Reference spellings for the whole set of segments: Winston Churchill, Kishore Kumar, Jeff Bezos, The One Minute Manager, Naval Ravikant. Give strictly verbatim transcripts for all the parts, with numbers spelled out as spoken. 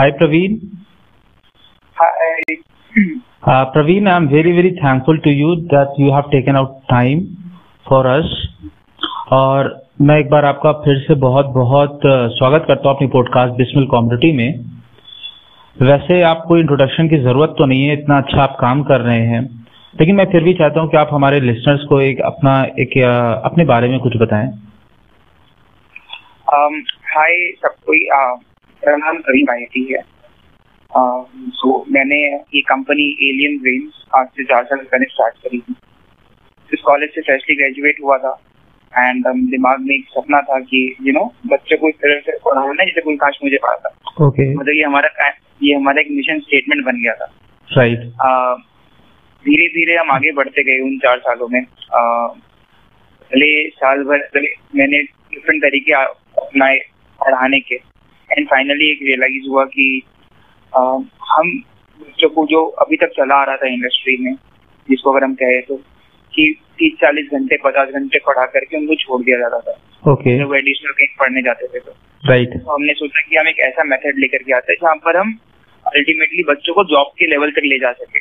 Hi, Praveen. Hi. Uh, Praveen, I am very, very thankful to you that you have taken out time for us. और मैं एक बार आपका फिर से बहुत बहुत स्वागत करता हूँ अपनी पॉडकास्ट बिस्मिल कम्युनिटी में। वैसे आपको इंट्रोडक्शन की जरूरत तो नहीं है, इतना अच्छा आप काम कर रहे हैं, लेकिन मैं फिर भी चाहता हूँ कि आप हमारे लिसनर्स को एक अपना एक अपने बारे में कुछ बताएं। um, हाय सबको, मेरा नाम करीम भाई है। uh, so, मैंने ये कंपनी एलियन ब्रेन्स आज से चार साल पहले स्टार्ट करी थी। इस कॉलेज से फ्रेशली ग्रेजुएट हुआ था एंड um, दिमाग में एक सपना था कि यू नो बच्चे को इस तरह से पढ़ाना जैसे कोई काश मुझे पढ़ा था। okay. मतलब ये हमारा ये हमारा एक मिशन स्टेटमेंट बन गया था। right. uh, धीरे धीरे हम आगे बढ़ते गए उन चार सालों में। पहले साल भर मैंने डिफरेंट तरीके अपनाए पढ़ाने के एंड फाइनली एक रियलाइज हुआ कि आ, हम बच्चों को जो अभी तक चला आ रहा था इंडस्ट्री में, जिसको अगर हम कहें तो कि तीस चालीस घंटे पचास घंटे पढ़ा करके उनको छोड़ दिया जाता था। okay. तो वो एडिशनल कहीं पढ़ने जाते थे। तो right. तो हमने सोचा कि हम एक ऐसा मेथड लेकर के आते हैं जहाँ पर हम अल्टीमेटली बच्चों को जॉब के लेवल तक ले जा सके।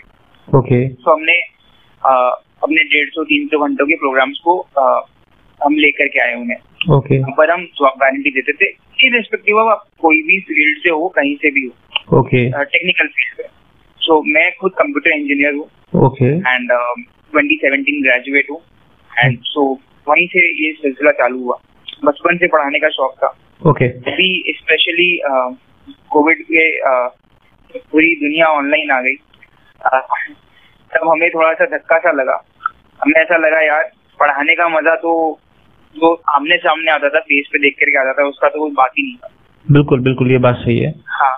Okay. तो हमने आ, अपने डेढ़ सौ तीन सौ घंटों के प्रोग्राम्स को आ, हम लेकर के आए उन्हें। okay. पर हम जॉब गारंटी देते थे इररिस्पेक्टिव ऑफ आप कोई भी फील्ड से हो, कहीं से भी हो। टेक्निकल फील्ड में सो मैं खुद कंप्यूटर इंजीनियर हूँ एंड ट्वेंटी सेवेंटीन ग्रेजुएट हूँ एंड सो वहीं से ये सिलसिला चालू हुआ। बचपन से पढ़ाने का शौक था। okay. अभी स्पेशली कोविड के आ, पूरी दुनिया ऑनलाइन आ गई, तब हमें थोड़ा सा धक्का सा लगा। हमें ऐसा लगा यार पढ़ाने का मजा तो जो आमने सामने आता था, फेस पे देख करके आता था, उसका तो कोई बात ही नहीं था। बिल्कुल बिल्कुल, ये बात सही है। हाँ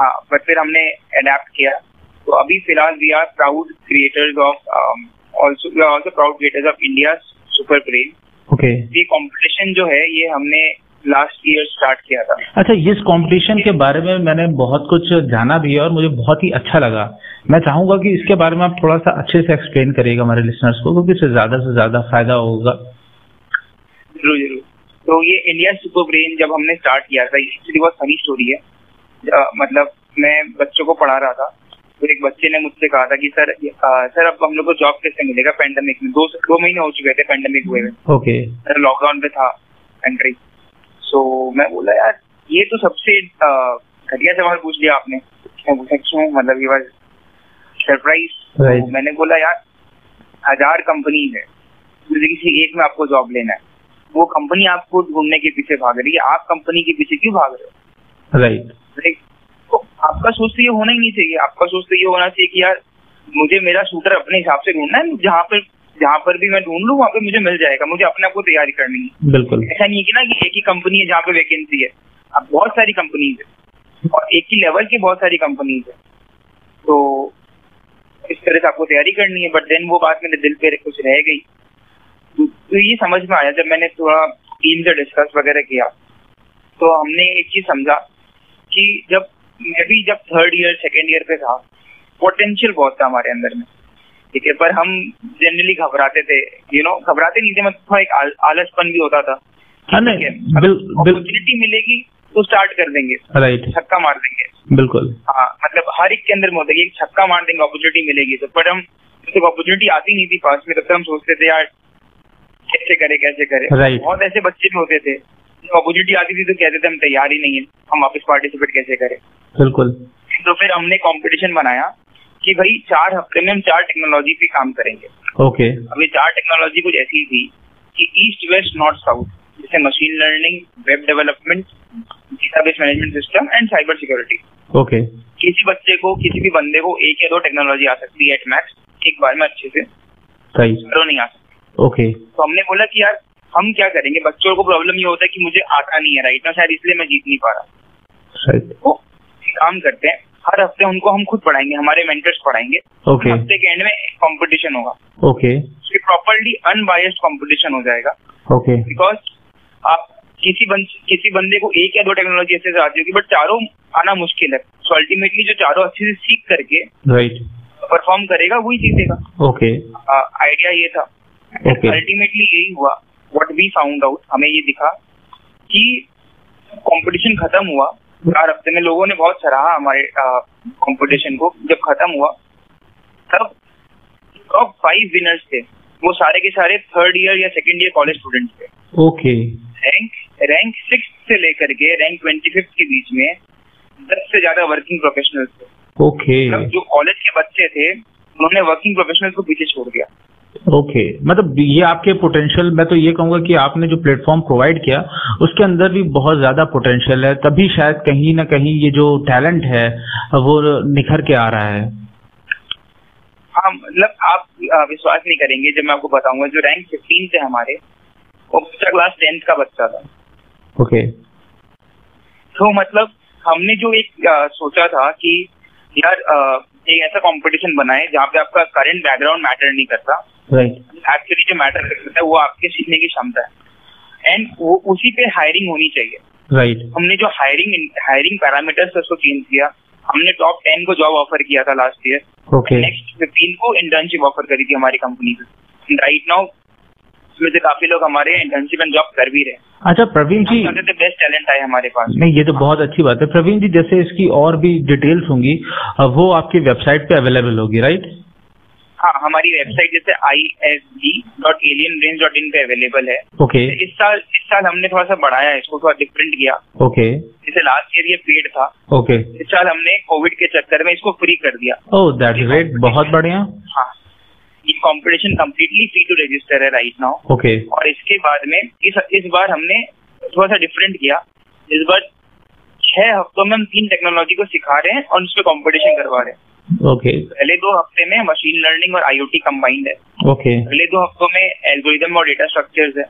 हाँ, बट फिर हमने अडेप्ट किया। तो अभी फिलहाल we are proud creators of also we are also proud creators of India super brain. Okay, ये कॉम्पिटिशन जो है ये हमने लास्ट ईयर स्टार्ट किया था। अच्छा, इस कंपटीशन के बारे में मैंने बहुत कुछ जाना भी है और मुझे बहुत ही अच्छा लगा। मैं चाहूंगा कि इसके बारे में आप थोड़ा सा अच्छे से एक्सप्लेन करिएगा हमारे लिसनर्स को, क्योंकि इससे ज्यादा से ज्यादा फायदा होगा। जरूर जरूर। तो ये इंडिया सुपर ब्रेन जब हमने स्टार्ट किया था, एक्चुअली बहुत फनी स्टोरी है। आ, मतलब मैं बच्चों को पढ़ा रहा था तो एक बच्चे ने मुझसे कहा था कि सर आ, सर अब हम लोग को जॉब कैसे मिलेगा पैंडेमिक में। दो दो महीने हो चुके थे पैंडेमिक हुए हुए। ओके, लॉकडाउन पे था कंट्री। So, मैं बोला यार ये तो सबसे घटिया सवाल पूछ लिया आपने। मैं पूछा क्यों, मतलब ये वाज सरप्राइज। तो मैंने बोला यार हजार कंपनी है, लेकिन किसी एक में आपको जॉब लेना है। वो कंपनी आपको ढूंढने के पीछे भाग रही है, आप कंपनी के पीछे क्यों भाग रहे हो? Right right. तो आपका सोच तो ये होना ही नहीं चाहिए। आपका सोच तो ये होना चाहिए कि यार मुझे मेरा शूटर अपने हिसाब से ढूंढना है, जहाँ पर जहाँ पर भी मैं ढूंढ लूँ वहाँ पे मुझे मिल जाएगा। मुझे अपने आपको तैयारी करनी है। बिल्कुल ऐसा नहीं है कि ना कि एक ही कंपनी है जहाँ पे वैकेंसी है। अब बहुत सारी कंपनीज है और एक ही लेवल की बहुत सारी कंपनीज है, तो इस तरह से आपको तैयारी करनी है। बट देन वो बात मेरे दिल पे कुछ रह गई, तो ये समझ में आया जब मैंने थोड़ा टीम से डिस्कस वगैरह किया। तो हमने एक चीज समझा कि जब मैं भी जब थर्ड ईयर सेकेंड ईयर पे था, पोटेंशियल बहुत था हमारे अंदर में, ठीक है, पर हम जनरली घबराते थे, यू नो घबराते नहीं थे, मतलब थोड़ा एक आल, आलसपन भी होता था। अपॉर्चुनिटी मिलेगी तो स्टार्ट कर देंगे, छक्का मार देंगे। बिल्कुल हाँ, मतलब हर एक के अंदर में होता है, छक्का मार देंगे अपॉर्चुनिटी मिलेगी तो। पर हम जब अपॉर्चुनिटी आती नहीं थी फर्स्ट में, तब तो हम सोचते थे यार कैसे करे कैसे करे। बहुत ऐसे बच्चे भी होते थे जब अपॉर्चुनिटी आती थी तो कहते थे हम तैयार ही नहीं है, हम वापस पार्टिसिपेट कैसे करें। बिल्कुल। तो फिर हमने कॉम्पिटिशन बनाया कि भाई चार हफ्ते में हम चार टेक्नोलॉजी पे काम करेंगे। ओके। अभी चार टेक्नोलॉजी कुछ ऐसी थी कि ईस्ट वेस्ट नॉर्थ साउथ, जैसे machine learning, web development, database management system and cyber security. Okay. किसी बच्चे को किसी भी बंदे को एक या दो टेक्नोलॉजी आ सकती है एट मैक्स एक बार में, अच्छे से दो नहीं आ सकती। ओके। तो हमने बोला कि यार हम क्या करेंगे, बच्चों को प्रॉब्लम ये होता है कि मुझे आता नहीं है राइट ना, शायद इसलिए मैं जीत नहीं पा रहा। तो काम करते हैं, हर हफ्ते उनको हम खुद पढ़ाएंगे, हमारे मेंटर्स पढ़ाएंगे। okay. हफ्ते के एंड में कंपटीशन होगा। ओके। प्रॉपर्ली अनबायस्ड कंपटीशन हो जाएगा। ओके। okay. बिकॉज आप किसी बन, किसी बंदे को एक या दो टेक्नोलॉजी ऐसे से आती होगी, बट चारों आना मुश्किल है। सो अल्टीमेटली जो चारों अच्छे से सीख करके राइट परफॉर्म करेगा वही जीतेगा। ओके। आइडिया ये था। Ultimately okay. यही हुआ। व्हाट वी फाउंड आउट, हमें ये दिखा कि कंपटीशन खत्म हुआ चार हफ्ते में लोगों ने बहुत सराहा हमारे कंपटीशन को। जब खत्म हुआ तब टॉप फाइव विनर्स थे, वो सारे के सारे थर्ड ईयर या सेकेंड ईयर कॉलेज स्टूडेंट्स थे। ओके। रैंक रैंक सिक्स से लेकर के रैंक ट्वेंटी फिफ्थ के बीच में दस से ज्यादा वर्किंग प्रोफेशनल्स थे। ओके। जो कॉलेज के बच्चे थे उन्होंने वर्किंग प्रोफेशनल्स को पीछे छोड़ दिया। Okay okay. मतलब ये आपके पोटेंशियल, मैं तो ये कहूंगा कि आपने जो प्लेटफॉर्म प्रोवाइड किया उसके अंदर भी बहुत ज्यादा पोटेंशियल है, तभी शायद कहीं ना कहीं ये जो टैलेंट है वो निखर के आ रहा है। हाँ, मतलब आप विश्वास नहीं करेंगे जब मैं आपको बताऊंगा, जो रैंक फिफ्टीन थे हमारे, वो बच्चा क्लास टेंथ का बच्चा था। Okay okay. तो मतलब हमने जो एक आ, सोचा था कि यार आ, एक ऐसा कंपटीशन बनाए जहाँ पे आपका करंट बैकग्राउंड मैटर नहीं करता, एक्चुअली जो मैटर करता है वो आपके सीखने की क्षमता है, एंड वो उसी पे हायरिंग होनी चाहिए। राइट। हमने जो हायरिंग हायरिंग पैरामीटर्स उसको चेंज किया, हमने टॉप टेन को जॉब ऑफर किया था last year. Okay. Next fifteen को इंटर्नशिप ऑफर करी थी हमारी कंपनी ने। राइट नाउ में से काफी लोग हमारे इंटर्नशिप एंड जॉब कर भी रहे। अच्छा प्रवीण जी, बेस्ट टैलेंट आए हमारे पास। नहीं, ये तो बहुत अच्छी बात है। प्रवीण जी, जैसे इसकी और भी डिटेल्स होंगी वो आपकी वेबसाइट पे अवेलेबल होगी, राइट? हाँ, हमारी वेबसाइट जैसे I S D dot alien brains dot in पे अवेलेबल है। ओके। इस साल इस साल हमने थोड़ा सा बढ़ाया है इसको, थोड़ा डिफरेंट किया। ओके। जैसे लास्ट ईयर ये पेड था। ओके। इस साल हमने कोविड के चक्कर में इसको फ्री कर दिया। ओह दैट्स ग्रेट, बहुत बढ़िया। हाँ, competition completely free to register है राइट नाउ। ओके। और इसके बाद में इस इस बार हमने थोड़ा सा डिफरेंट किया। इस बार छह हफ्तों में हम तीन टेक्नोलॉजी को सिखा रहे हैं और उसमें कॉम्पिटिशन करवा रहे हैं। ओके। okay. पहले दो हफ्ते में मशीन लर्निंग और आईओटी कंबाइंड है। ओके। okay. पहले दो हफ्तों में एल्गोरिदम और डेटा स्ट्रक्चर्स है,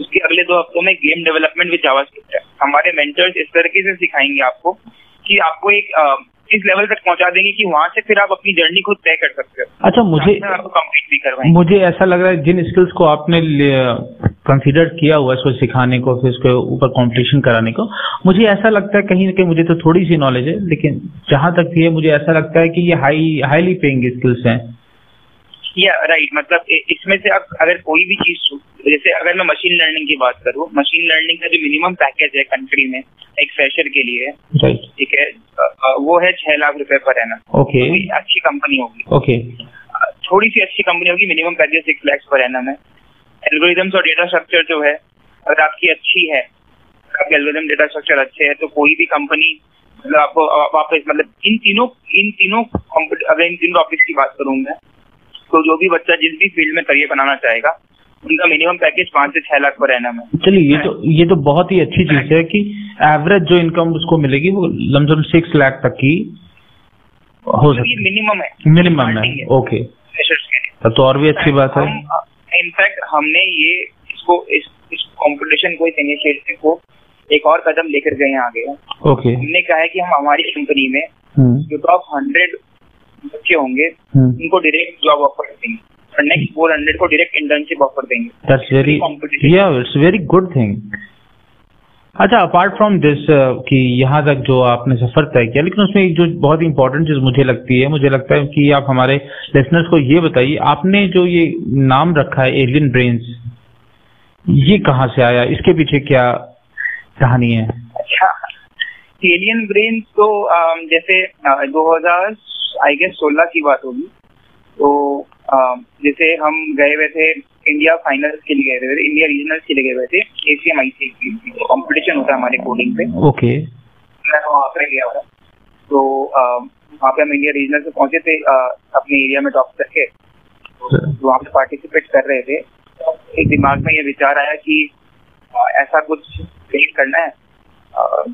उसके अगले दो हफ्तों में गेम डेवलपमेंट विद जावास्क्रिप्ट है। हमारे मेंटर्स इस तरीके से सिखाएंगे आपको कि आपको एक आ, इस लेवल तक पहुंचा देंगे कि वहाँ से फिर आप अपनी जर्नी खुद तय कर सकते हो। अच्छा, मुझे आपको कंप्लीट भी करवाएंगे। मुझे ऐसा लग रहा है जिन स्किल्स को आपने कंसीडर किया हुआ इसको सिखाने को, फिर उसके ऊपर कंपटीशन कराने को, मुझे ऐसा लगता है कहीं ना कहीं, मुझे तो थोड़ी सी नॉलेज है लेकिन जहाँ तक ये मुझे ऐसा लगता है कि ये हाई हाईली पेइंग स्किल्स हैं। या राइट, मतलब इसमें से आप अगर कोई भी चीज, जैसे अगर मैं मशीन लर्निंग की बात करूँ, मशीन लर्निंग का जो मिनिमम पैकेज है कंट्री में एक फ्रेशर के लिए, ठीक है, वो है छह लाख रुपए पर एनम। ओके। अच्छी कंपनी होगी। ओके। थोड़ी सी अच्छी कंपनी होगी, minimum package six lakh per annum है। एल्गोरिदम्स और डेटा स्ट्रक्चर जो है, अगर आपकी अच्छी है, आपके एल्गोरिदम डेटा स्ट्रक्चर अच्छे है तो कोई भी कंपनी मतलब आपको वापस, मतलब इन तीनों इन तीनों अगर इन तीनों टॉपिक्स की बात करूँ मैं, तो जो भी बच्चा जिस भी फील्ड में करियर बनाना चाहेगा उनका मिनिमम पैकेज पाँच से छह लाख पर रहना है। चलिए, ये तो ये तो बहुत ही अच्छी चीज है कि एवरेज जो इनकम उसको मिलेगी वो लमसम सिक्स लाख तक की हो सकती है। मिनिमम है। मिनिमम है। ओके। तो और भी अच्छी बात है। इनफैक्ट हमने ये इसको इस इस कंपटीशन को, इस इनिशिएटिव को एक और कदम लेकर गए आगे। ओके। हमने कहा है कि हम हमारी कंपनी में जो टॉप हंड्रेड बच्चे होंगे उनको डायरेक्ट जॉब ऑफर देंगे और नेक्स्ट फोर हंड्रेड को डायरेक्ट इंटर्नशिप ऑफर देंगे। दैट्स वेरी या इट्स वेरी गुड थिंग। अच्छा, अपार्ट फ्रॉम दिस कि यहाँ तक जो आपने सफर तय किया, लेकिन उसमें एक जो बहुत इंपॉर्टेंट चीज मुझे लगती है, मुझे लगता है कि आप हमारे लिसनर्स को ये बताइए, आपने जो ये नाम रखा है एलियन ब्रेन्स, ये कहाँ से आया, इसके पीछे क्या कहानी है? अच्छा, एलियन ब्रेन्स तो जैसे दो हजार आई गेस सोलह की बात होगी, तो जैसे हम गए हुए थे इंडिया फाइनल्स के लिए, गए हुए थे इंडिया रीजनल्स के लिए, गए हुए थे एसीएम आईसीएम कंपटीशन होता है हमारे कोडिंग पे। ओके। मैं वहाँ पे गया हुआ, तो वहाँ पे हम इंडिया रीजनल से पहुंचे थे अपने एरिया में टॉप करके, तो वहाँ पे पार्टिसिपेट कर रहे थे। एक दिमाग में ये विचार आया कि ऐसा कुछ क्रिएट करना है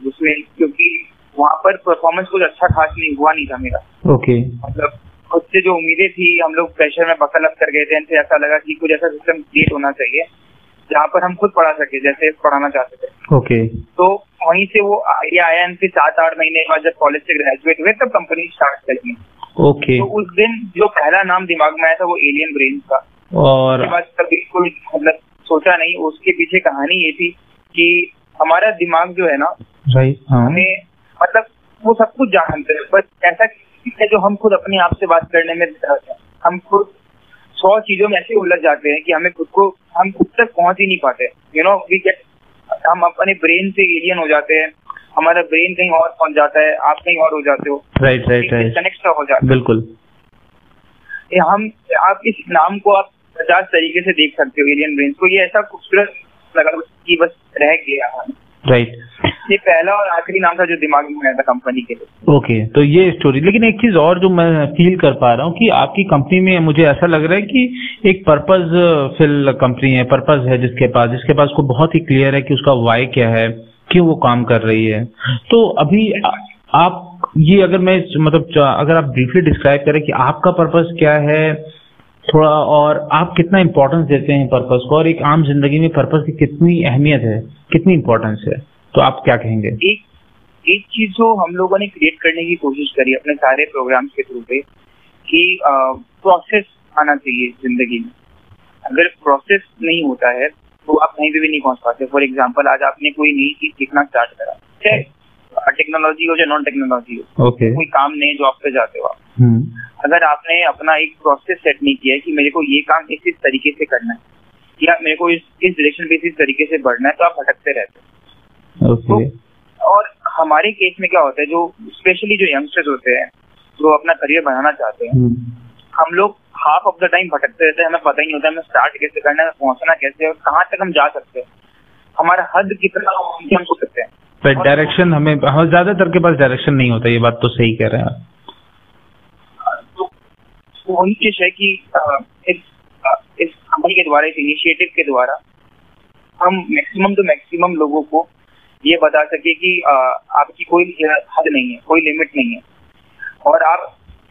जिसमें, क्योंकि वहाँ पर परफॉर्मेंस कुछ अच्छा खास नहीं हुआ नहीं था मेरा। ओके। मतलब खुद से जो उम्मीदें थी, हम लोग प्रेशर में बकल अप कर गए थे, इनसे ऐसा लगा कि कुछ ऐसा सिस्टम क्रिएट होना चाहिए जहाँ पर हम खुद पढ़ा सके जैसे पढ़ाना चाहते थे। ओके। तो वहीं से वो आइडिया आया, इनसे सात आठ महीने बाद जब कॉलेज से ग्रेजुएट हुए तब कंपनी स्टार्ट करी। ओके। तो उस दिन जो पहला नाम दिमाग में आया था वो एलियन ब्रेन्स का, और उसके बाद बिल्कुल मतलब सोचा नहीं। उसके पीछे कहानी ये थी कि हमारा दिमाग जो है ना, हमें मतलब वो सब कुछ जानते हैं, बस ऐसा है जो हम खुद अपने आप से बात करने में, हम खुद सौ चीजों में ऐसे उलझ जाते हैं कि हमें खुद को, हम खुद तक पहुंच ही नहीं पाते, यू नो वी गेट, हम अपने ब्रेन से एलियन हो जाते हैं। हमारा ब्रेन कहीं और पहुंच जाता है, आप कहीं और हो जाते हो, राइट राइट राइट कनेक्ट हो जाता है, बिल्कुल। हम आप इस नाम को आप पचास तरीके से देख सकते हो एलियन ब्रेन्स को, ये ऐसा खूबसूरत लगा कि बस रह गया। Right right. ये पहला और आखिरी नाम था जो दिमाग में आया था कंपनी के लिए। ओके okay, तो ये स्टोरी। लेकिन एक चीज और जो मैं फील कर पा रहा हूँ कि आपकी कंपनी में मुझे ऐसा लग रहा है कि एक पर्पस फिल कंपनी है, पर्पस है जिसके पास जिसके पास को बहुत ही क्लियर है कि उसका वाई क्या है, क्यों वो काम कर रही है। तो अभी आ, आप ये अगर मैं मतलब अगर आप ब्रीफली डिस्क्राइब करें कि आपका पर्पस क्या है थोड़ा, और आप कितना इम्पोर्टेंस देते हैं पर्पस को, और एक आम जिंदगी में पर्पस की कितनी अहमियत है, कितनी इम्पोर्टेंस है, तो आप क्या कहेंगे? एक एक चीज जो हम लोगों ने क्रिएट करने की कोशिश करी अपने सारे प्रोग्राम्स के थ्रू पे कि प्रोसेस आना चाहिए जिंदगी में। अगर प्रोसेस नहीं होता है तो आप कहीं पे भी नहीं पहुंच पाते। फॉर एग्जाम्पल, आज आपने कोई नई चीज सीखना स्टार्ट करा, चाहे टेक्नोलॉजी हो चाहे नॉन टेक्नोलॉजी हो, कोई काम नए जॉब पे जाते हो आप, अगर आपने अपना एक प्रोसेस सेट नहीं किया है कि मेरे को ये काम इस इस तरीके से करना है या मेरे को इस इस डायरेक्शन पे इस तरीके से बढ़ना है, तो आप भटकते रहते हो। okay. तो, और हमारे केस में क्या होता है, जो स्पेशली जो यंगस्टर्स होते हैं जो अपना करियर बनाना चाहते हैं, hmm. हम लोग हाफ ऑफ द टाइम भटकते रहते हैं, हमें पता ही नहीं होता है हमें स्टार्ट कैसे करना है, पहुंचना कैसे है, कहाँ तक हम जा सकते हैं, हमारा हद कितना हम हो सकते हैं। डायरेक्शन हमें ज्यादातर के पास डायरेक्शन नहीं होता, ये बात तो सही कह रहे हैं आप। वही चीज है कि इस इस कंपनी के द्वारा, इस इनिशिएटिव के द्वारा हम मैक्सिमम तो मैक्सिमम लोगों को ये बता सके कि आपकी कोई हद नहीं है, कोई लिमिट नहीं है, और आप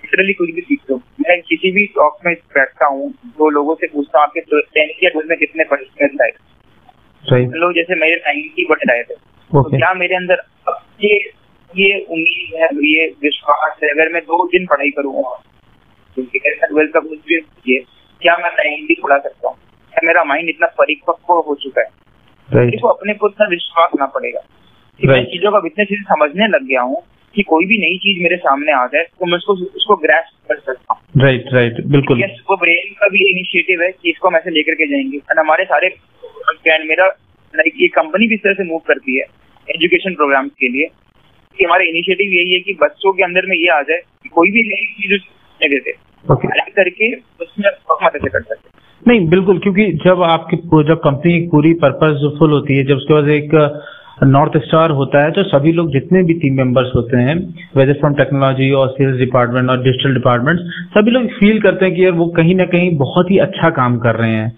लिटरली कुछ भी सीखते हो। मैं किसी भी टॉक में बैठता हूँ तो लोगों से पूछता हूँ आपके टेंथ या ट्वेल्थ में कितने परसेंट आए थे, लोग जैसे मेरे नाइन्टी परसेंट आए थे, तो क्या मेरे अंदर ये ये उम्मीद है, ये विश्वास है, अगर मैं दो दिन पढ़ाई करूँगा ट्वेल्थ का कुछ भी, क्या मैं नाइन्टी उड़ा सकता हूँ, मेरा माइंड इतना परिपक्व हो चुका है, इसको अपने को इतना विश्वास ना पड़ेगा। मैं चीजों का इतने चीजें समझने लग गया हूँ कि कोई भी नई चीज मेरे सामने आ जाए तो मैं उसको उसको ग्रैस्प कर सकता हूँ। राइट राइट बिल्कुल। वो ब्रेन का भी इनिशिएटिव है कि इसको हम ऐसे लेकर के जाएंगे। और हमारे सारे मेरा लाइक ये कंपनी भी इस तरह से मूव करती है एजुकेशन प्रोग्राम के लिए कि हमारा इनिशिएटिव यही है कि बच्चों के अंदर में ये आ जाए कि कोई भी नई चीज देते okay. करके उसमें मदद कर सकते नहीं, बिल्कुल। क्योंकि जब आपकी जब कंपनी पूरी पर्पसफुल होती है, जब उसके पास एक नॉर्थ स्टार होता है, तो सभी लोग जितने भी टीम मेंबर्स होते हैं, वेदर फ्रॉम टेक्नोलॉजी और सेल्स डिपार्टमेंट और डिजिटल डिपार्टमेंट, सभी लोग फील करते हैं कि यार वो कहीं ना कहीं बहुत ही अच्छा काम कर रहे हैं,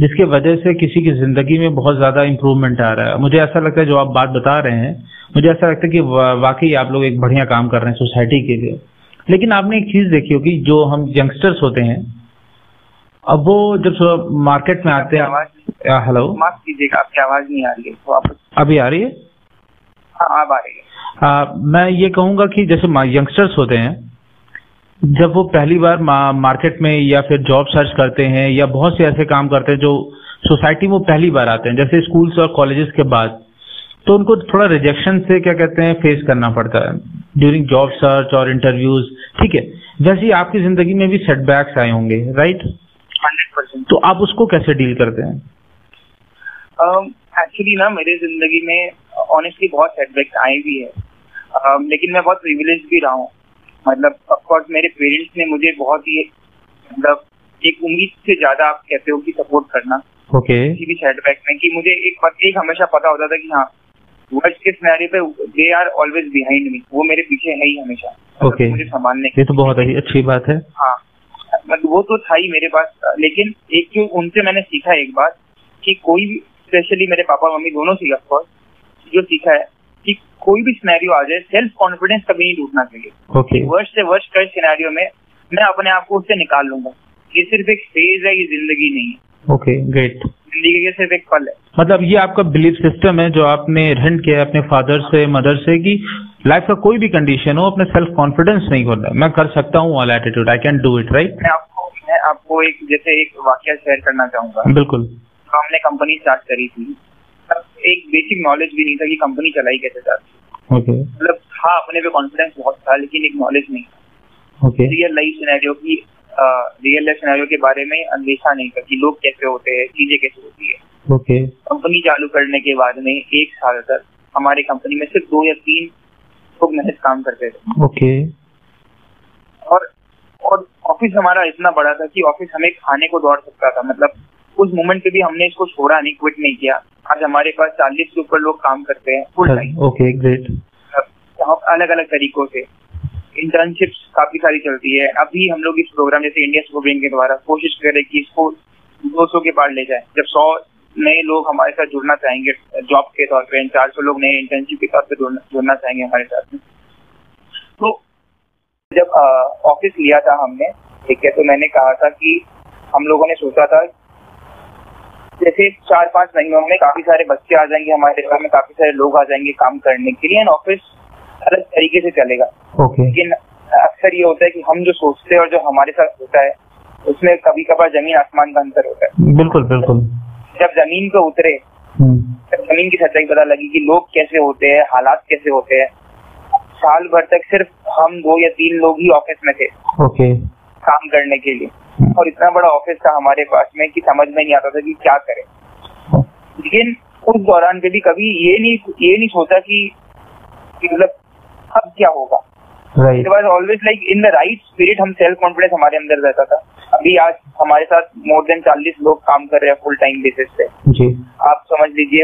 जिसके वजह से किसी की जिंदगी में बहुत ज्यादा इम्प्रूवमेंट आ रहा है। मुझे ऐसा लगता है जो आप बात बता रहे हैं, मुझे ऐसा लगता है कि वाकई आप लोग एक बढ़िया काम कर रहे हैं सोसाइटी के लिए। लेकिन आपने एक चीज देखी होगी, जो हम यंगस्टर्स होते हैं, अब वो जब मार्केट में आते हैं, हेलो माफ कीजिएगा आपकी आवाज नहीं आ रही है, तो आप अभी आ रही है? हाँ अब आ रही है। आ, मैं ये कहूंगा कि जैसे यंगस्टर्स होते हैं, जब वो पहली बार मार्केट में या फिर जॉब सर्च करते हैं या बहुत से ऐसे काम करते हैं जो सोसाइटी में पहली बार आते हैं, जैसे स्कूल्स और कॉलेजेस के बाद, तो उनको थोड़ा रिजेक्शन से क्या कहते हैं फेस करना पड़ता है ड्यूरिंग जॉब सर्च और इंटरव्यूज, ठीक है। जैसे आपकी जिंदगी में भी सेटबैक्स आए होंगे, राइट? Hundred percent. तो आप उसको कैसे डील करते हैं? एक्चुअली um, ना मेरे जिंदगी में ऑनेस्टली बहुत सेटबैक्स आए भी है, um, लेकिन मैं बहुत प्रिविलेज भी रहा हूँ। मतलब ऑफकोर्स मेरे पेरेंट्स ने मुझे बहुत ही मतलब एक उम्मीद से ज्यादा आप कहते हो कि सपोर्ट करना okay. किसी भी सेटबैक में कि मुझे एक, एक हमेशा पता होता था कि हाँ वर्स्ट के सिनेरियो पे they are always behind me, वो मेरे पीछे है ही हमेशा okay. मुझे संभालने के लिए। तो बहुत अच्छी बात है। हाँ मतलब वो तो था ही मेरे पास, लेकिन एक जो उनसे मैंने सीखा एक बात कि कोई भी, स्पेशली मेरे पापा मम्मी दोनों से ऑफकोर्स, जो सीखा है कि कोई भी सिनेरियो आ जाए सेल्फ कॉन्फिडेंस कभी नहीं टूटना चाहिए okay. वर्स्ट से वर्स्ट कर सिनेरियो में मैं अपने आप को उससे निकाल लूंगा, ये सिर्फ एक फेज है, ये जिंदगी नहीं है। Okay great. जिंदगी के सिर्फ एक पल है। मतलब ये आपका बिलीफ सिस्टम है जो आपने इनहेरिट किया है अपने फादर से मदर से कि लाइफ का कोई भी कंडीशन हो अपने सेल्फ कॉन्फिडेंस नहीं खोना, मैं कर सकता हूँ वाला attitude, I can do it, right? मैं आपको मैं आपको एक जैसे एक वाकया शेयर करना चाहूंगा। बिल्कुल। तो हमने कंपनी स्टार्ट करी थी, एक बेसिक नॉलेज भी नहीं था कि कंपनी चलाई कैसे जाती ओके, मतलब था अपने पे कॉन्फिडेंस बहुत था लेकिन एक नॉलेज नहीं था ओके, रियल लाइफ सिनेरियो की रियल लाइफ सिनेरियो के बारे में अंदेशा नहीं था कि लोग कैसे होते हैं, चीजें कैसे होती है ओके okay. कंपनी चालू करने के बाद में एक साल तक हमारी कंपनी में सिर्फ दो या तीन लोग महज काम करते थे। ओके। और और ऑफिस हमारा इतना बड़ा था कि ऑफिस हमें खाने को दौड़ सकता था, मतलब उस मोमेंट पे भी हमने इसको छोड़ा नहीं, क्विट नहीं किया। आज हमारे पास चालीस से ऊपर लोग काम करते हैं फुल टाइम। Okay great. अलग अलग तरीकों से इंटर्नशिप्स काफी सारी चलती है। अभी हम लोग इस प्रोग्राम जैसे इंडिया सुपर ब्रेन के द्वारा कोशिश करें कि इसको दो सौ के पार ले जाए। जब सौ नए लोग हमारे साथ जुड़ना चाहेंगे जॉब के तौर पे, चार सौ लोग नए इंटर्नशिप के तौर पे जुड़ना चाहेंगे हमारे साथ में। तो जब ऑफिस लिया था हमने, ठीक है, तो मैंने कहा था कि हम लोगों ने सोचा था जैसे चार पांच महीनों में काफी सारे बच्चे आ जाएंगे हमारे घर में, काफी सारे लोग आ जाएंगे काम करने के लिए, एंड ऑफिस अलग तरीके से चलेगा। okay. लेकिन अक्सर ये होता है कि हम जो सोचते हैं और जो हमारे साथ होता है उसमें कभी कभार जमीन आसमान का अंतर होता है। बिल्कुल बिल्कुल। जब जमीन पे उतरे, जब जमीन की सच्चाई पता लगी कि लोग कैसे होते हैं, हालात कैसे होते हैं। साल भर तक सिर्फ हम दो या तीन लोग ही ऑफिस में थे okay. काम करने के लिए, और इतना बड़ा ऑफिस था हमारे पास में कि समझ में नहीं आता था कि क्या करें। लेकिन उस दौरान पे भी कभी ये नहीं ये नहीं सोचा कि मतलब अब क्या होगा। Right. Always like in the right spirit, हम सेल्फ कॉन्फिडेंस हमारे अंदर रहता था। अभी आज हमारे साथ मोर देन चालीस लोग काम कर रहे हैं फुल टाइम बेसिस पे। जी। आप समझ लीजिए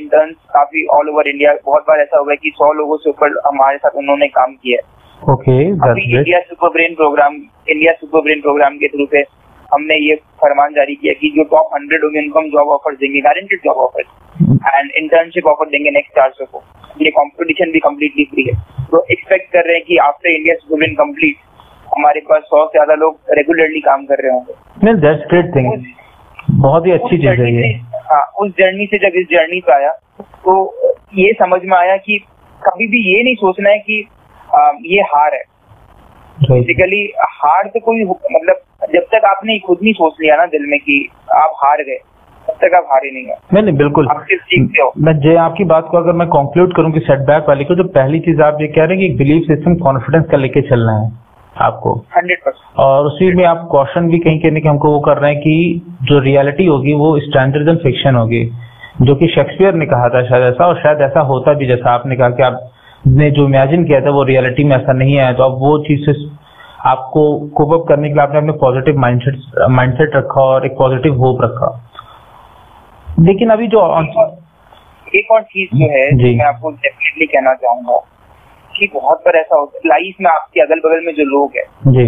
इंटर्न्स काफी ऑल ओवर इंडिया, बहुत बार ऐसा हुआ है कि सौ लोगों से ऊपर हमारे साथ उन्होंने काम किया है। ओके। अभी India super brain programme India super brain programme के थ्रू से हमने ये फरमान जारी किया कि जो टॉप हंड्रेड होंगे उनको हम जॉब ऑफर देंगे, guaranteed job offer and internship offer देंगे नेक्स्ट चार सौ को। ये कंपटीशन भी कम्प्लीटली फ्री है। तो एक्सपेक्ट कर रहे हैं कि after India super brain complete हमारे पास सौ से ज्यादा लोग रेगुलरली काम कर रहे होंगे। दैट्स ग्रेट थिंग, बहुत ही अच्छी चीज है ये। हाँ, उस जर्नी से जब इस जर्नी पे आया तो ये समझ में आया कि कभी भी ये नहीं सोचना है कि आ, ये हार है। बेसिकली हार तो कोई मतलब जब तक आपने खुद नहीं सोच लिया ना दिल में कि आप हार गए, तब तक आप हारे नहीं है। नहीं नहीं बिल्कुल, आप सिर्फ सीखते हो। मैं जय आपकी बात को अगर मैं कंक्लूड करूँ कि सेटबैक वाले को, जो पहली चीज आप ये कह रहे हैं कि बिलीफ सिस्टम कॉन्फिडेंस का लेके चलना है आपको हंड्रेड परसेंट, और उसी में आप कॉशन भी कहीं कहने के हमको वो कर रहे हैं कि जो रियलिटी होगी वो स्टैंडर्ड एंड फिक्शन होगी, जो कि शेक्सपियर ने कहा था शायद ऐसा, और शायद ऐसा होता भी। जैसा आपने कहा कि आपने जो इमेजिन किया था वो रियलिटी में ऐसा नहीं आया, तो अब वो चीज से आपको कोप अप करने के लिए आपने अपने पॉजिटिव माइंडसेट माइंडसेट रखा और एक पॉजिटिव होप रखा। लेकिन अभी जो एक और चीज जो है जो मैं आपको डेफिनेटली कहना चाहूंगा कि बहुत बार ऐसा होता है लाइफ में, आपके अगल बगल में जो लोग हैं जी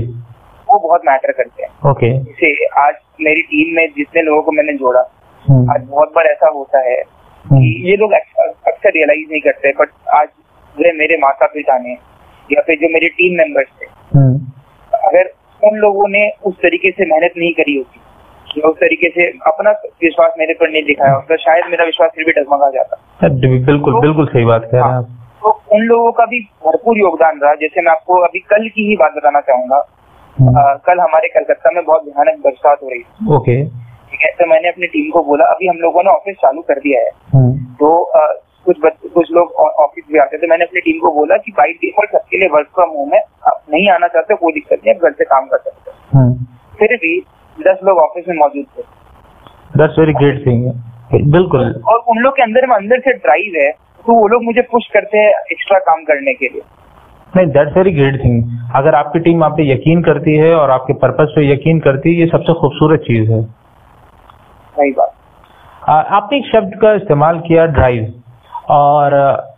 वो बहुत मैटर करते हैं। ओके। जैसे आज मेरी टीम में जितने लोगों को मैंने जोड़ा, आज बहुत बार ऐसा होता है कि ये लोग अक्सर रियलाइज नहीं करते, बट आज जो मेरे माता पिता ने या फिर जो मेरे टीम मेंबर्स थे, अगर उन लोगों ने उस तरीके से मेहनत नहीं करी होती, उस तरीके से अपना विश्वास मेरे पर नहीं दिखाया होता, तो शायद मेरा विश्वास फिर भी डगमगा जाता। बिल्कुल बिल्कुल सही बात कह रहे हैं। तो उन लोगों का भी भरपूर योगदान रहा। जैसे मैं आपको अभी कल की ही बात बताना चाहूंगा। आ, कल हमारे कलकत्ता में बहुत भयानक बरसात हो रही है। ओके। ठीक है, तो मैंने अपनी टीम को बोला, अभी हम लोगों ने ऑफिस चालू कर दिया है, तो आ, कुछ कुछ लोग ऑफिस भी आते थे। मैंने अपनी टीम को बोला कि बाई डिफॉल्ट सबके लिए वर्क फ्रॉम होम है, आप नहीं आना चाहते कोई दिक्कत नहीं, आप घर से काम कर सकते हो। फिर भी दस लोग ऑफिस में मौजूद थे। That's very great thing. बिल्कुल। और उन लोग के अंदर में अंदर से ड्राइव है, तो वो लोग मुझे पुश करते हैं एक्स्ट्रा काम करने के लिए। नहीं, दैट्स वेरी ग्रेट थिंग। अगर आपकी टीम आप पे यकीन करती है और आपके पर्पस पे यकीन करती है, ये सबसे खूबसूरत चीज है। सही बात। आ, आपने एक शब्द का इस्तेमाल किया, ड्राइव, और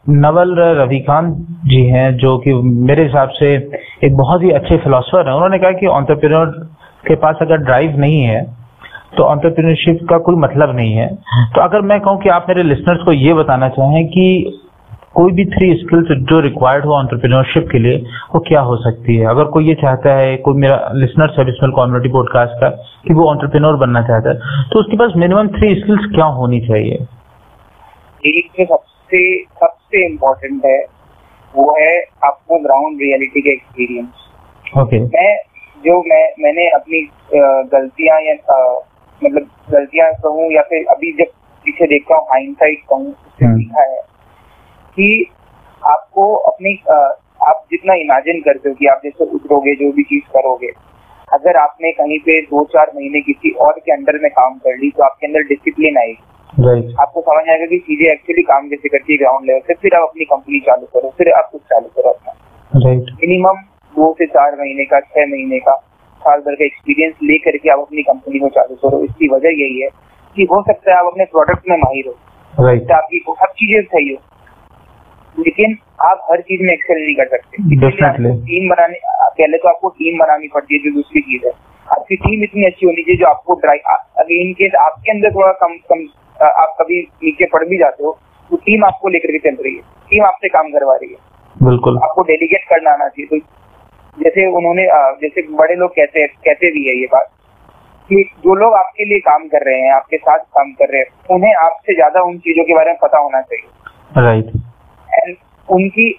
नवल रविकांत जी हैं जो कि मेरे हिसाब से एक बहुत ही अच्छे फिलोसफर हैं। उन्होंने कहा कि एंटरप्रेन्योर के पास अगर ड्राइव नहीं है तो एंटरप्रेन्योरशिप का कोई मतलब नहीं है। तो अगर मैं कहूं कि आप मेरे लिसनर्स को ये बताना चाहें कि कोई भी थ्री स्किल्स जो रिक्वायर्ड हो एंटरप्रेन्योरशिप के लिए, वो क्या हो सकती है? अगर कोई ये चाहता है, कोई मेरा लिसनर्स है बिस्मिल कम्युनिटी पॉडकास्ट का, कि वो एंटरप्रेन्योर बनना चाहता है, तो उसके पास मिनिमम थ्री स्किल्स क्या होनी चाहिए? सबसे सबसे इम्पोर्टेंट है वो है आपको ग्राउंड रियलिटी के एक्सपीरियंस। ओके। मैं जो मैं मैंने अपनी गलतियां या मतलब गलतियां कहूँ या फिर अभी जब पीछे देखता हूँ हाइंडसाइट कहूँ, उससे सीखा है कि आपको अपनी आ, आप जितना इमेजिन करते हो कि आप जैसे उतरोगे, जो भी चीज करोगे, अगर आपने कहीं पे दो चार महीने किसी और के अंडर में काम कर ली तो आपके अंदर डिसिप्लिन आएगी। right. आपको समझ आएगा कि चीजें एक्चुअली काम कैसे करती है ग्राउंड लेवल से, फिर आप अपनी कंपनी चालू करो, फिर आप कुछ चालू करो अपना। right. मिनिमम दो से चार महीने का, छह महीने का, साल भर का एक्सपीरियंस ले करके आप अपनी कंपनी को चालू करो। इसकी वजह यही है कि हो सकता है आप अपने प्रोडक्ट में माहिर हो, right. आपकी हर चीजें सही हो, लेकिन आप हर चीज में एक्सेल नहीं कर सकते। टीम बनाने पहले तो आपको टीम बनानी पड़ती है, जो दूसरी चीज है। आपकी टीम इतनी अच्छी होनी चाहिए जो आपको ड्राइव, इन केस आपके अंदर थोड़ा कम कम आप कभी नीचे पड़ भी जाते हो तो टीम आपको लेकर के चल रही है, टीम आपसे काम करवा रही है। बिल्कुल आपको डेलीगेट करना आना चाहिए। तो जैसे उन्होंने जैसे बड़े लोग कहते कहते भी है ये बात कि जो लोग आपके लिए काम कर रहे हैं, आपके साथ काम कर रहे हैं, उन्हें आपसे ज्यादा उन चीजों के बारे में पता होना चाहिए। राइट। एंड उनकी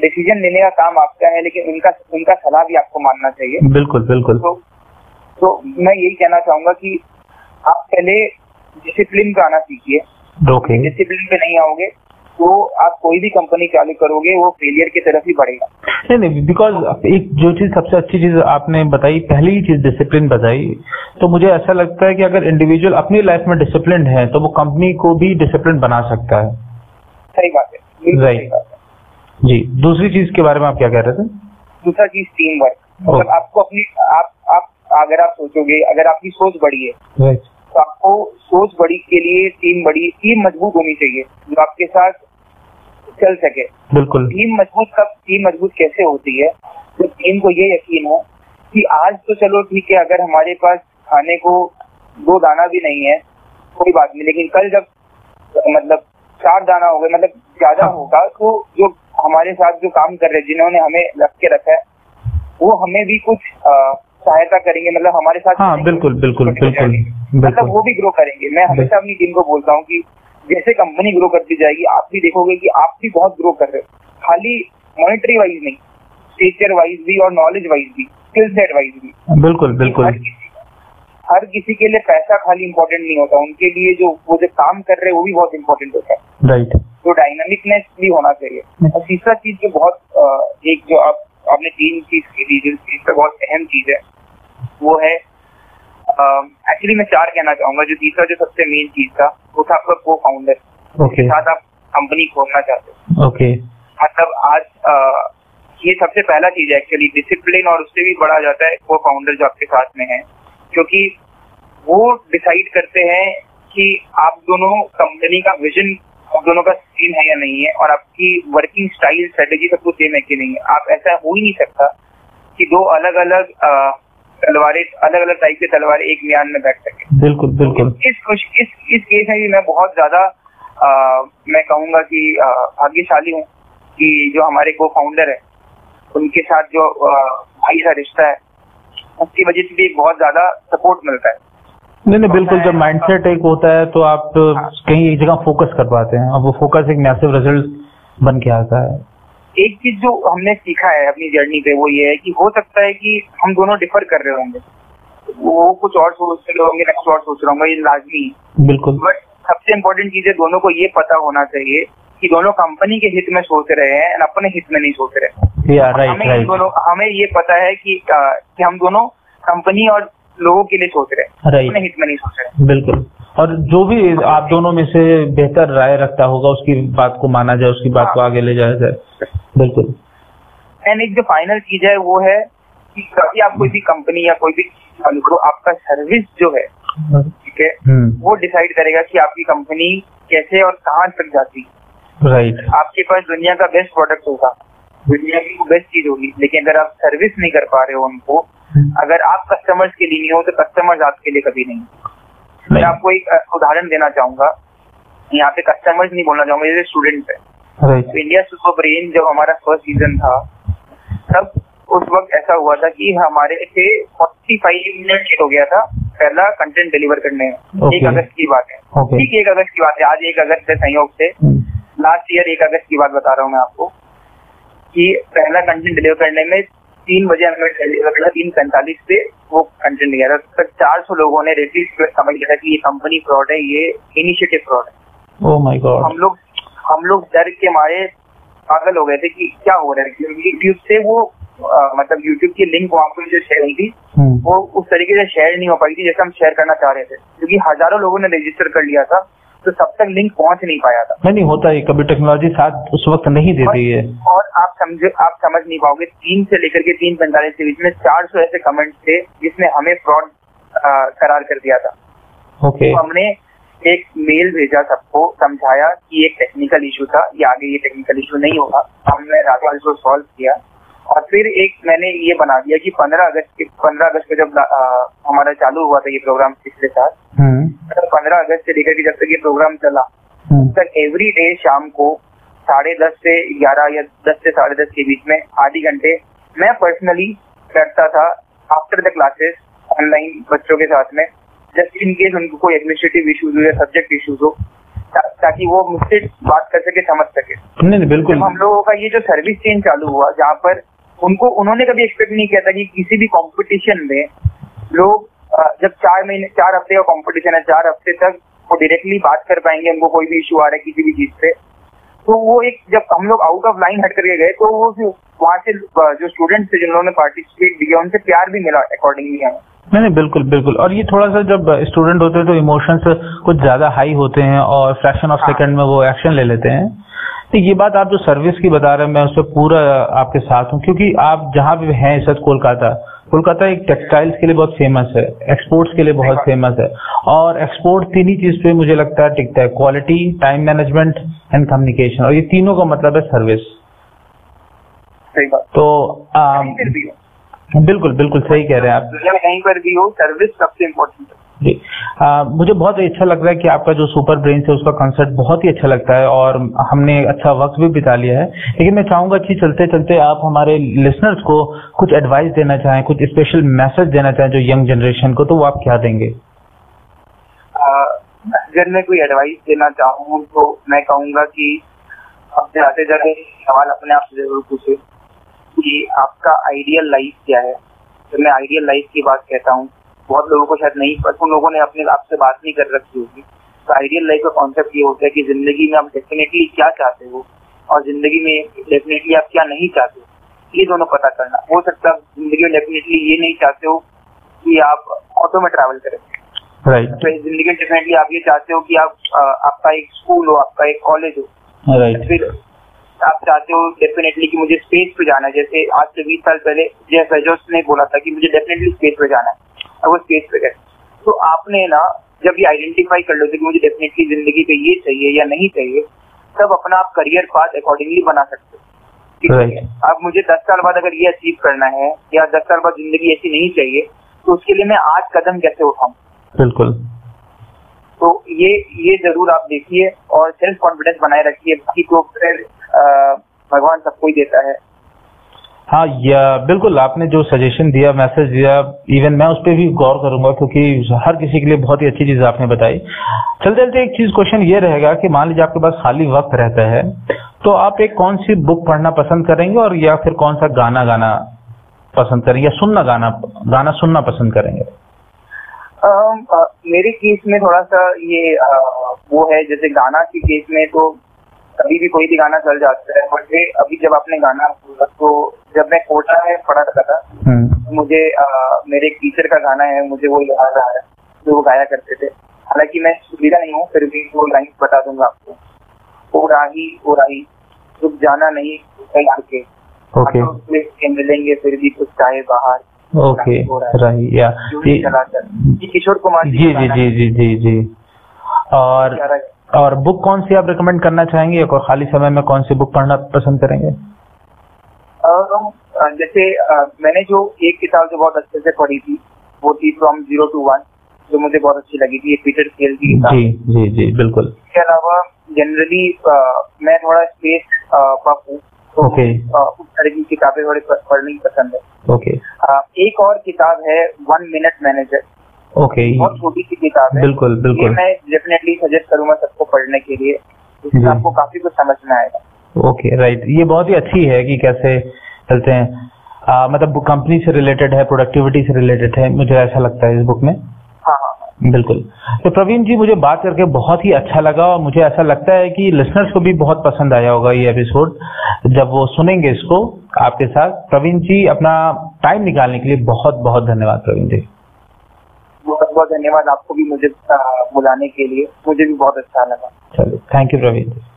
डिसीजन लेने का काम आपका है, लेकिन उनका उनका सलाह भी आपको मानना चाहिए। बिल्कुल बिल्कुल। तो, तो मैं यही कहना चाहूंगा कि आप पहले डिसिप्लिन पे आना सीखिए। okay. डिसिप्लिन पे नहीं आओगे तो आप कोई भी कंपनी चालू करोगे वो फेलियर की तरफ ही बढ़ेगा। नहीं नहीं, बिकॉज एक जो चीज सबसे अच्छी चीज आपने बताई, पहली चीज डिसिप्लिन बताई, तो मुझे ऐसा लगता है कि अगर इंडिविजुअल अपनी लाइफ में डिसिप्लिन है तो वो कंपनी को भी डिसिप्लिन बना सकता है। सही बात है, सही बात है जी। दूसरी चीज के बारे में आप क्या कह रहे थे? दूसरा चीज टीम वर्क, मतलब आपको अपनी आप आप अगर आप सोचोगे, अगर आपकी सोच बड़ी है right. तो आपको सोच बड़ी के लिए टीम बड़ी टीम मजबूत होनी चाहिए जो आपके साथ चल सके। बिल्कुल। टीम मजबूत कब टीम मजबूत कैसे होती है? तो टीम को ये यकीन हो कि आज तो चलो ठीक है, अगर हमारे पास खाने को दो दाना भी नहीं है कोई बात नहीं, लेकिन कल जब मतलब चार दाना हो गए, मतलब ज्यादा होगा, तो जो हमारे साथ जो काम कर रहे हैं, जिन्होंने हमें रख के रखा है, वो हमें भी कुछ सहायता करेंगे, मतलब हमारे साथ। हाँ, बिल्कुल बिल्कुल बिल्कुल, मतलब वो भी ग्रो करेंगे। मैं हमेशा अपनी टीम को बोलता हूँ कि जैसे कंपनी ग्रो करती जाएगी आप भी देखोगे कि आप भी बहुत ग्रो कर रहे हो, खाली मॉनिटरी वाइज नहीं, टीचर वाइज भी और नॉलेज वाइज भी, स्किल सेट वाइज भी। बिल्कुल बिल्कुल। हर किसी, हर किसी के लिए पैसा खाली इम्पोर्टेंट नहीं होता, उनके लिए जो वो जो काम कर रहे हैं वो भी बहुत इम्पोर्टेंट होता है। राइट। तो डायनामिकनेस भी होना चाहिए। और तीसरा चीज जो बहुत एक जो आप आपने तीन चीज की जिस चीज पे बहुत अहम चीज है वो है, एक्चुअली मैं चार कहना चाहूंगा, जो तीसरा जो सबसे मेन चीज था वो था आपका को फाउंडर, जिसके साथ आप कंपनी खोलना चाहते हो। ओके। मतलब आज आ, ये सबसे पहला चीज है एक्चुअली डिसिप्लिन, और उससे भी बड़ा जाता है को फाउंडर जो आपके साथ में है, क्योंकि वो डिसाइड करते हैं कि आप दोनों कंपनी का विजन आप दोनों का सेम है या नहीं है, और आपकी वर्किंग स्टाइल स्ट्रेटेजी सब कुछ सेम है कि नहीं है। आप ऐसा हो ही नहीं सकता कि दो अलग अलग तलवारें, अलग अलग टाइप के तलवारें एक म्यान में बैठ सके। बिल्कुल बिल्कुल। इस खुश इस इस केस में भी मैं बहुत ज्यादा मैं कहूँगा कि भाग्यशाली हूँ कि जो हमारे को फाउंडर है, उनके साथ जो भाई सा रिश्ता है, उसकी वजह से भी बहुत ज्यादा सपोर्ट मिलता है। नहीं नहीं, बिल्कुल। जब माइंडसेट एक होता है तो आप तो कहीं एक जगह फोकस कर पाते हैं, और वो फोकस एक मैसिव रिजल्ट बन के आता है। एक चीज जो हमने सीखा है अपनी जर्नी पे वो ये है कि हो सकता है कि हम दोनों डिफर कर रहे होंगे, वो कुछ और सोच रहे होंगे, मैं कुछ और सोच रहा हूँ, ये लाजमी। बिल्कुल। बट सबसे इम्पोर्टेंट चीज है दोनों को ये पता होना चाहिए कि दोनों कंपनी के हित में सोच रहे हैं, अपने हित में नहीं सोच रहे। हमें दोनों हमें ये पता है कि हम दोनों कंपनी और लोगों के लिए सोच रहे हैं, अपने हित में नहीं सोच रहे। बिल्कुल। और जो भी आप दोनों में से बेहतर राय रखता होगा उसकी बात को माना जाए, उसकी बात को आगे ले जाया जाए। बिल्कुल। एंड एक जो फाइनल चीज है वो है कि कभी आप कोई भी कंपनी या कोई भी चालू करो, आपका सर्विस जो है, ठीक है, वो डिसाइड करेगा कि आपकी कंपनी कैसे और कहाँ तक जाती है। राइट। आपके पास दुनिया का बेस्ट प्रोडक्ट होगा, दुनिया की बेस्ट चीज होगी, लेकिन अगर आप सर्विस नहीं कर पा रहे हो उनको, अगर आप कस्टमर्स के लिए नहीं हो तो कस्टमर्स आपके लिए कभी नहीं। मैं तो आपको एक उदाहरण देना चाहूंगा, यहाँ पे कस्टमर्स नहीं बोलना चाहूंगा, जैसे स्टूडेंट है। तो इंडिया सुपर ब्रेन जब हमारा फर्स्ट सीजन था, तब उस वक्त ऐसा हुआ था कि हमारे से पैंतालीस मिनट लेट हो गया था पहला कंटेंट डिलीवर करने में। एक अगस्त की बात है, ठीक, एक अगस्त की बात है, आज एक अगस्त है, संयोग से लास्ट ईयर एक अगस्त की बात बता रहा हूँ मैं आपको, कि पहला कंटेंट डिलीवर करने में तीन बजे हमें तीन पैंतालीस पे वो कंटेंट गया था। चार सौ लोगों ने रेटिंग समझ लिया था कि ये कंपनी फ्रॉड है, ये इनिशिएटिव फ्रॉड है। Oh my god. हम लोग हम लोग डर के मारे पागल हो गए थे कि क्या हो रहा है, क्योंकि यूट्यूब से वो आ, मतलब YouTube की लिंक वहाँ पर जो शेयर हुई थी वो उस तरीके से शेयर नहीं हो पाई थी जैसे हम शेयर करना चाह रहे थे, क्योंकि हजारों लोगों ने रजिस्टर कर लिया था तो सब तक लिंक पहुंच नहीं पाया था। नहीं होता है, कभी टेक्नोलॉजी साथ उस वक्त नहीं देती है। और आप समझे, आप समझ नहीं पाओगे, तीन से लेकर के तीन पैंतालीस के बीच में चार सौ ऐसे कमेंट्स थे जिसने हमें फ्रॉड करार कर दिया था। ओके, तो हमने एक मेल भेजा, सबको समझाया कि एक टेक्निकल इशू था, ये आगे ये टेक्निकल इशू नहीं होगा। हमने रात को सॉल्व किया और फिर एक मैंने ये बना दिया कि पंद्रह अगस्त के पंद्रह अगस्त को जब आ, हमारा चालू हुआ था ये प्रोग्राम पिछले साल, तो पंद्रह अगस्त से लेकर के जब तक ये प्रोग्राम चला तब तक एवरी डे शाम को साढ़े दस से ग्यारह या दस से साढ़े दस के बीच में आधे घंटे मैं पर्सनली करता था आफ्टर द क्लासेस ऑनलाइन बच्चों के साथ में, जस्ट इन केस उनको कोई एडमिनिस्ट्रेटिव इशूज हो या सब्जेक्ट इशूज हो, ताकि वो मुझसे बात कर सके, समझ सके। बिल्कुल, हम लोगों का ये जो सर्विस चेन चालू हुआ जहाँ पर उनको उन्होंने कभी एक्सपेक्ट नहीं किया था कि किसी भी कंपटीशन में लोग जब चार महीने चार हफ्ते का कंपटीशन है, चार हफ्ते तक वो डायरेक्टली बात कर पाएंगे, उनको कोई भी इशू आ रहा है किसी भी चीज पे। तो वो एक जब हम लोग आउट ऑफ लाइन हट करके गए तो वो वहाँ से जो स्टूडेंट्स थे जिन्होंने पार्टिसिपेट किया उनसे प्यार भी मिला अकॉर्डिंगली हमें। नहीं नहीं, बिल्कुल बिल्कुल। और ये थोड़ा सा जब स्टूडेंट होते हैं तो इमोशंस कुछ ज्यादा हाई होते हैं और फ्रैक्शन ऑफ सेकंड में वो एक्शन ले लेते हैं। तो ये बात आप जो सर्विस की बता रहे हैं मैं उसमें पूरा आपके साथ हूँ, क्योंकि आप जहाँ भी हैं इस वक्त कोलकाता कोलकाता एक टेक्सटाइल्स के लिए बहुत फेमस है, एक्सपोर्ट्स के लिए बहुत फेमस है। और एक्सपोर्ट तीन ही चीज पे मुझे लगता है टिकता है, quality, time management and communication, और ये तीनों का मतलब है सर्विस। तो बिल्कुल बिल्कुल सही कह रहे हैं आप, कहीं पर भी हो सर्विस सबसे इम्पोर्टेंट है जी। आ, मुझे बहुत अच्छा लग रहा है कि आपका जो सुपर ब्रेन है उसका कॉन्सेप्ट बहुत ही अच्छा लगता है और हमने अच्छा वक्त भी बिता लिया है, लेकिन मैं चाहूंगा कि चलते चलते आप हमारे लिसनर्स को कुछ एडवाइस देना चाहें, कुछ स्पेशल मैसेज देना चाहें जो यंग जनरेशन को, तो वो आप क्या देंगे? अगर मैं कोई एडवाइस देना चाहूँ तो मैं कहूँगा कि अपने आते जाते सवाल अपने आप से जरूर पूछे कि आपका आइडियल लाइफ क्या है। तो मैं आइडियल लाइफ की बात कहता हूँ, बहुत लोगों को शायद नहीं, पर उन लोगों ने अपने आपसे बात नहीं कर रखी होगी। तो आइडियल लाइफ का कॉन्सेप्ट ये होता है कि जिंदगी में आप डेफिनेटली क्या चाहते हो और जिंदगी में डेफिनेटली आप क्या नहीं चाहते हो, ये दोनों पता करना। हो सकता है जिंदगी में डेफिनेटली ये नहीं चाहते हो कि आप ऑटो में ट्रैवल करें, राइट right. तो जिंदगी में डेफिनेटली आप ये चाहते हो कि आप आ, आपका एक स्कूल हो, आपका एक कॉलेज हो, राइट right. आप चाहते हो डेफिनेटली कि मुझे स्पेस पे जाना है, जैसे आज से बीस साल पहले जेफ बेजोस ने बोला था कि मुझे डेफिनेटली स्पेस पे जाना है और वो स्पेस पे गए। तो आपने ना जब ये आइडेंटिफाई कर लो कि मुझे डेफिनेटली जिंदगी पे ये चाहिए या नहीं चाहिए, तब अपना आप करियर पाथ अकॉर्डिंगली बना सकते हो, ठीक है। अब मुझे दस साल बाद अगर ये अचीव करना है या दस साल बाद जिंदगी ऐसी नहीं चाहिए, तो उसके लिए मैं आज कदम कैसे उठाऊँ। बिल्कुल, तो ये ये जरूर आप देखिए और सेल्फ कॉन्फिडेंस बनाए रखिए, बाकी को भगवान सबको ही देता है। हाँ, या बिल्कुल आपने जो सजेशन दिया, मैसेज दिया, इवन मैं उस पर भी गौर करूंगा क्योंकि हर किसी के लिए बहुत ही अच्छी चीज आपने बताई। चलते चलते एक चीज क्वेश्चन ये रहेगा कि मान लीजिए आपके पास खाली वक्त रहता है तो आप एक कौन सी बुक पढ़ना पसंद करेंगे और या फिर कौन सा गाना गाना पसंद करेंगे या सुनना गाना गाना सुनना पसंद करेंगे? Uh, uh, मेरे केस में थोड़ा सा ये uh, वो है, जैसे गाना के केस में तो कभी भी कोई भी गाना चल जाता है। मुझे अभी जब आपने गाना सुना तो जब मैं कोटा में पढ़ा रखा था तो मुझे uh, मेरे एक टीचर का गाना है, मुझे वो याद आ रहा है जो वो गाया करते थे। हालांकि मैं सुविधा नहीं हूँ, फिर भी वो लाइन बता दूंगा आपको। ओ राही ओ राही रुक जाना नहीं आके, okay. तो मिलेंगे फिर भी कुछ चाहे बाहर। ओके, राही या किशोर कुमार जी जी जी जी जी जी। और और बुक कौन सी आप रिकमेंड करना चाहेंगे और खाली समय में कौन सी बुक पढ़ना पसंद करेंगे? जैसे मैंने जो एक किताब जो बहुत अच्छे से पढ़ी थी वो थी फ्रॉम जीरो टू वन, जो मुझे बहुत अच्छी लगी थी, ये पीटर सेल की किताब। जी जी जी बिल्कुल। इसके अलावा जनरली मैं थोड़ा स्पेस पफ हूँ, ओके, उस तरह की किताबें थोड़ी पढ़नी पसंद है। ओके, एक और किताब है वन मिनट मैनेजर, ओके, बहुत छोटी सी किताब है, बिल्कुल बिल्कुल, ये मैं डेफिनेटली सजेस्ट करूंगा सबको पढ़ने के लिए, इससे आपको काफी कुछ समझ में आएगा। ओके राइट, ये बहुत ही अच्छी है कि कैसे चलते हैं, आ, मतलब कंपनी से रिलेटेड है, प्रोडक्टिविटी से रिलेटेड है, मुझे ऐसा लगता है इस बुक में। बिल्कुल, तो प्रवीण जी मुझे बात करके बहुत ही अच्छा लगा और मुझे ऐसा लगता है कि लिसनर्स को भी बहुत पसंद आया होगा ये एपिसोड जब वो सुनेंगे इसको। आपके साथ प्रवीण जी, अपना टाइम निकालने के लिए बहुत बहुत धन्यवाद। प्रवीण जी बहुत बहुत धन्यवाद आपको भी मुझे बुलाने के लिए, मुझे भी बहुत अच्छा लगा। चलिए, थैंक यू प्रवीण जी।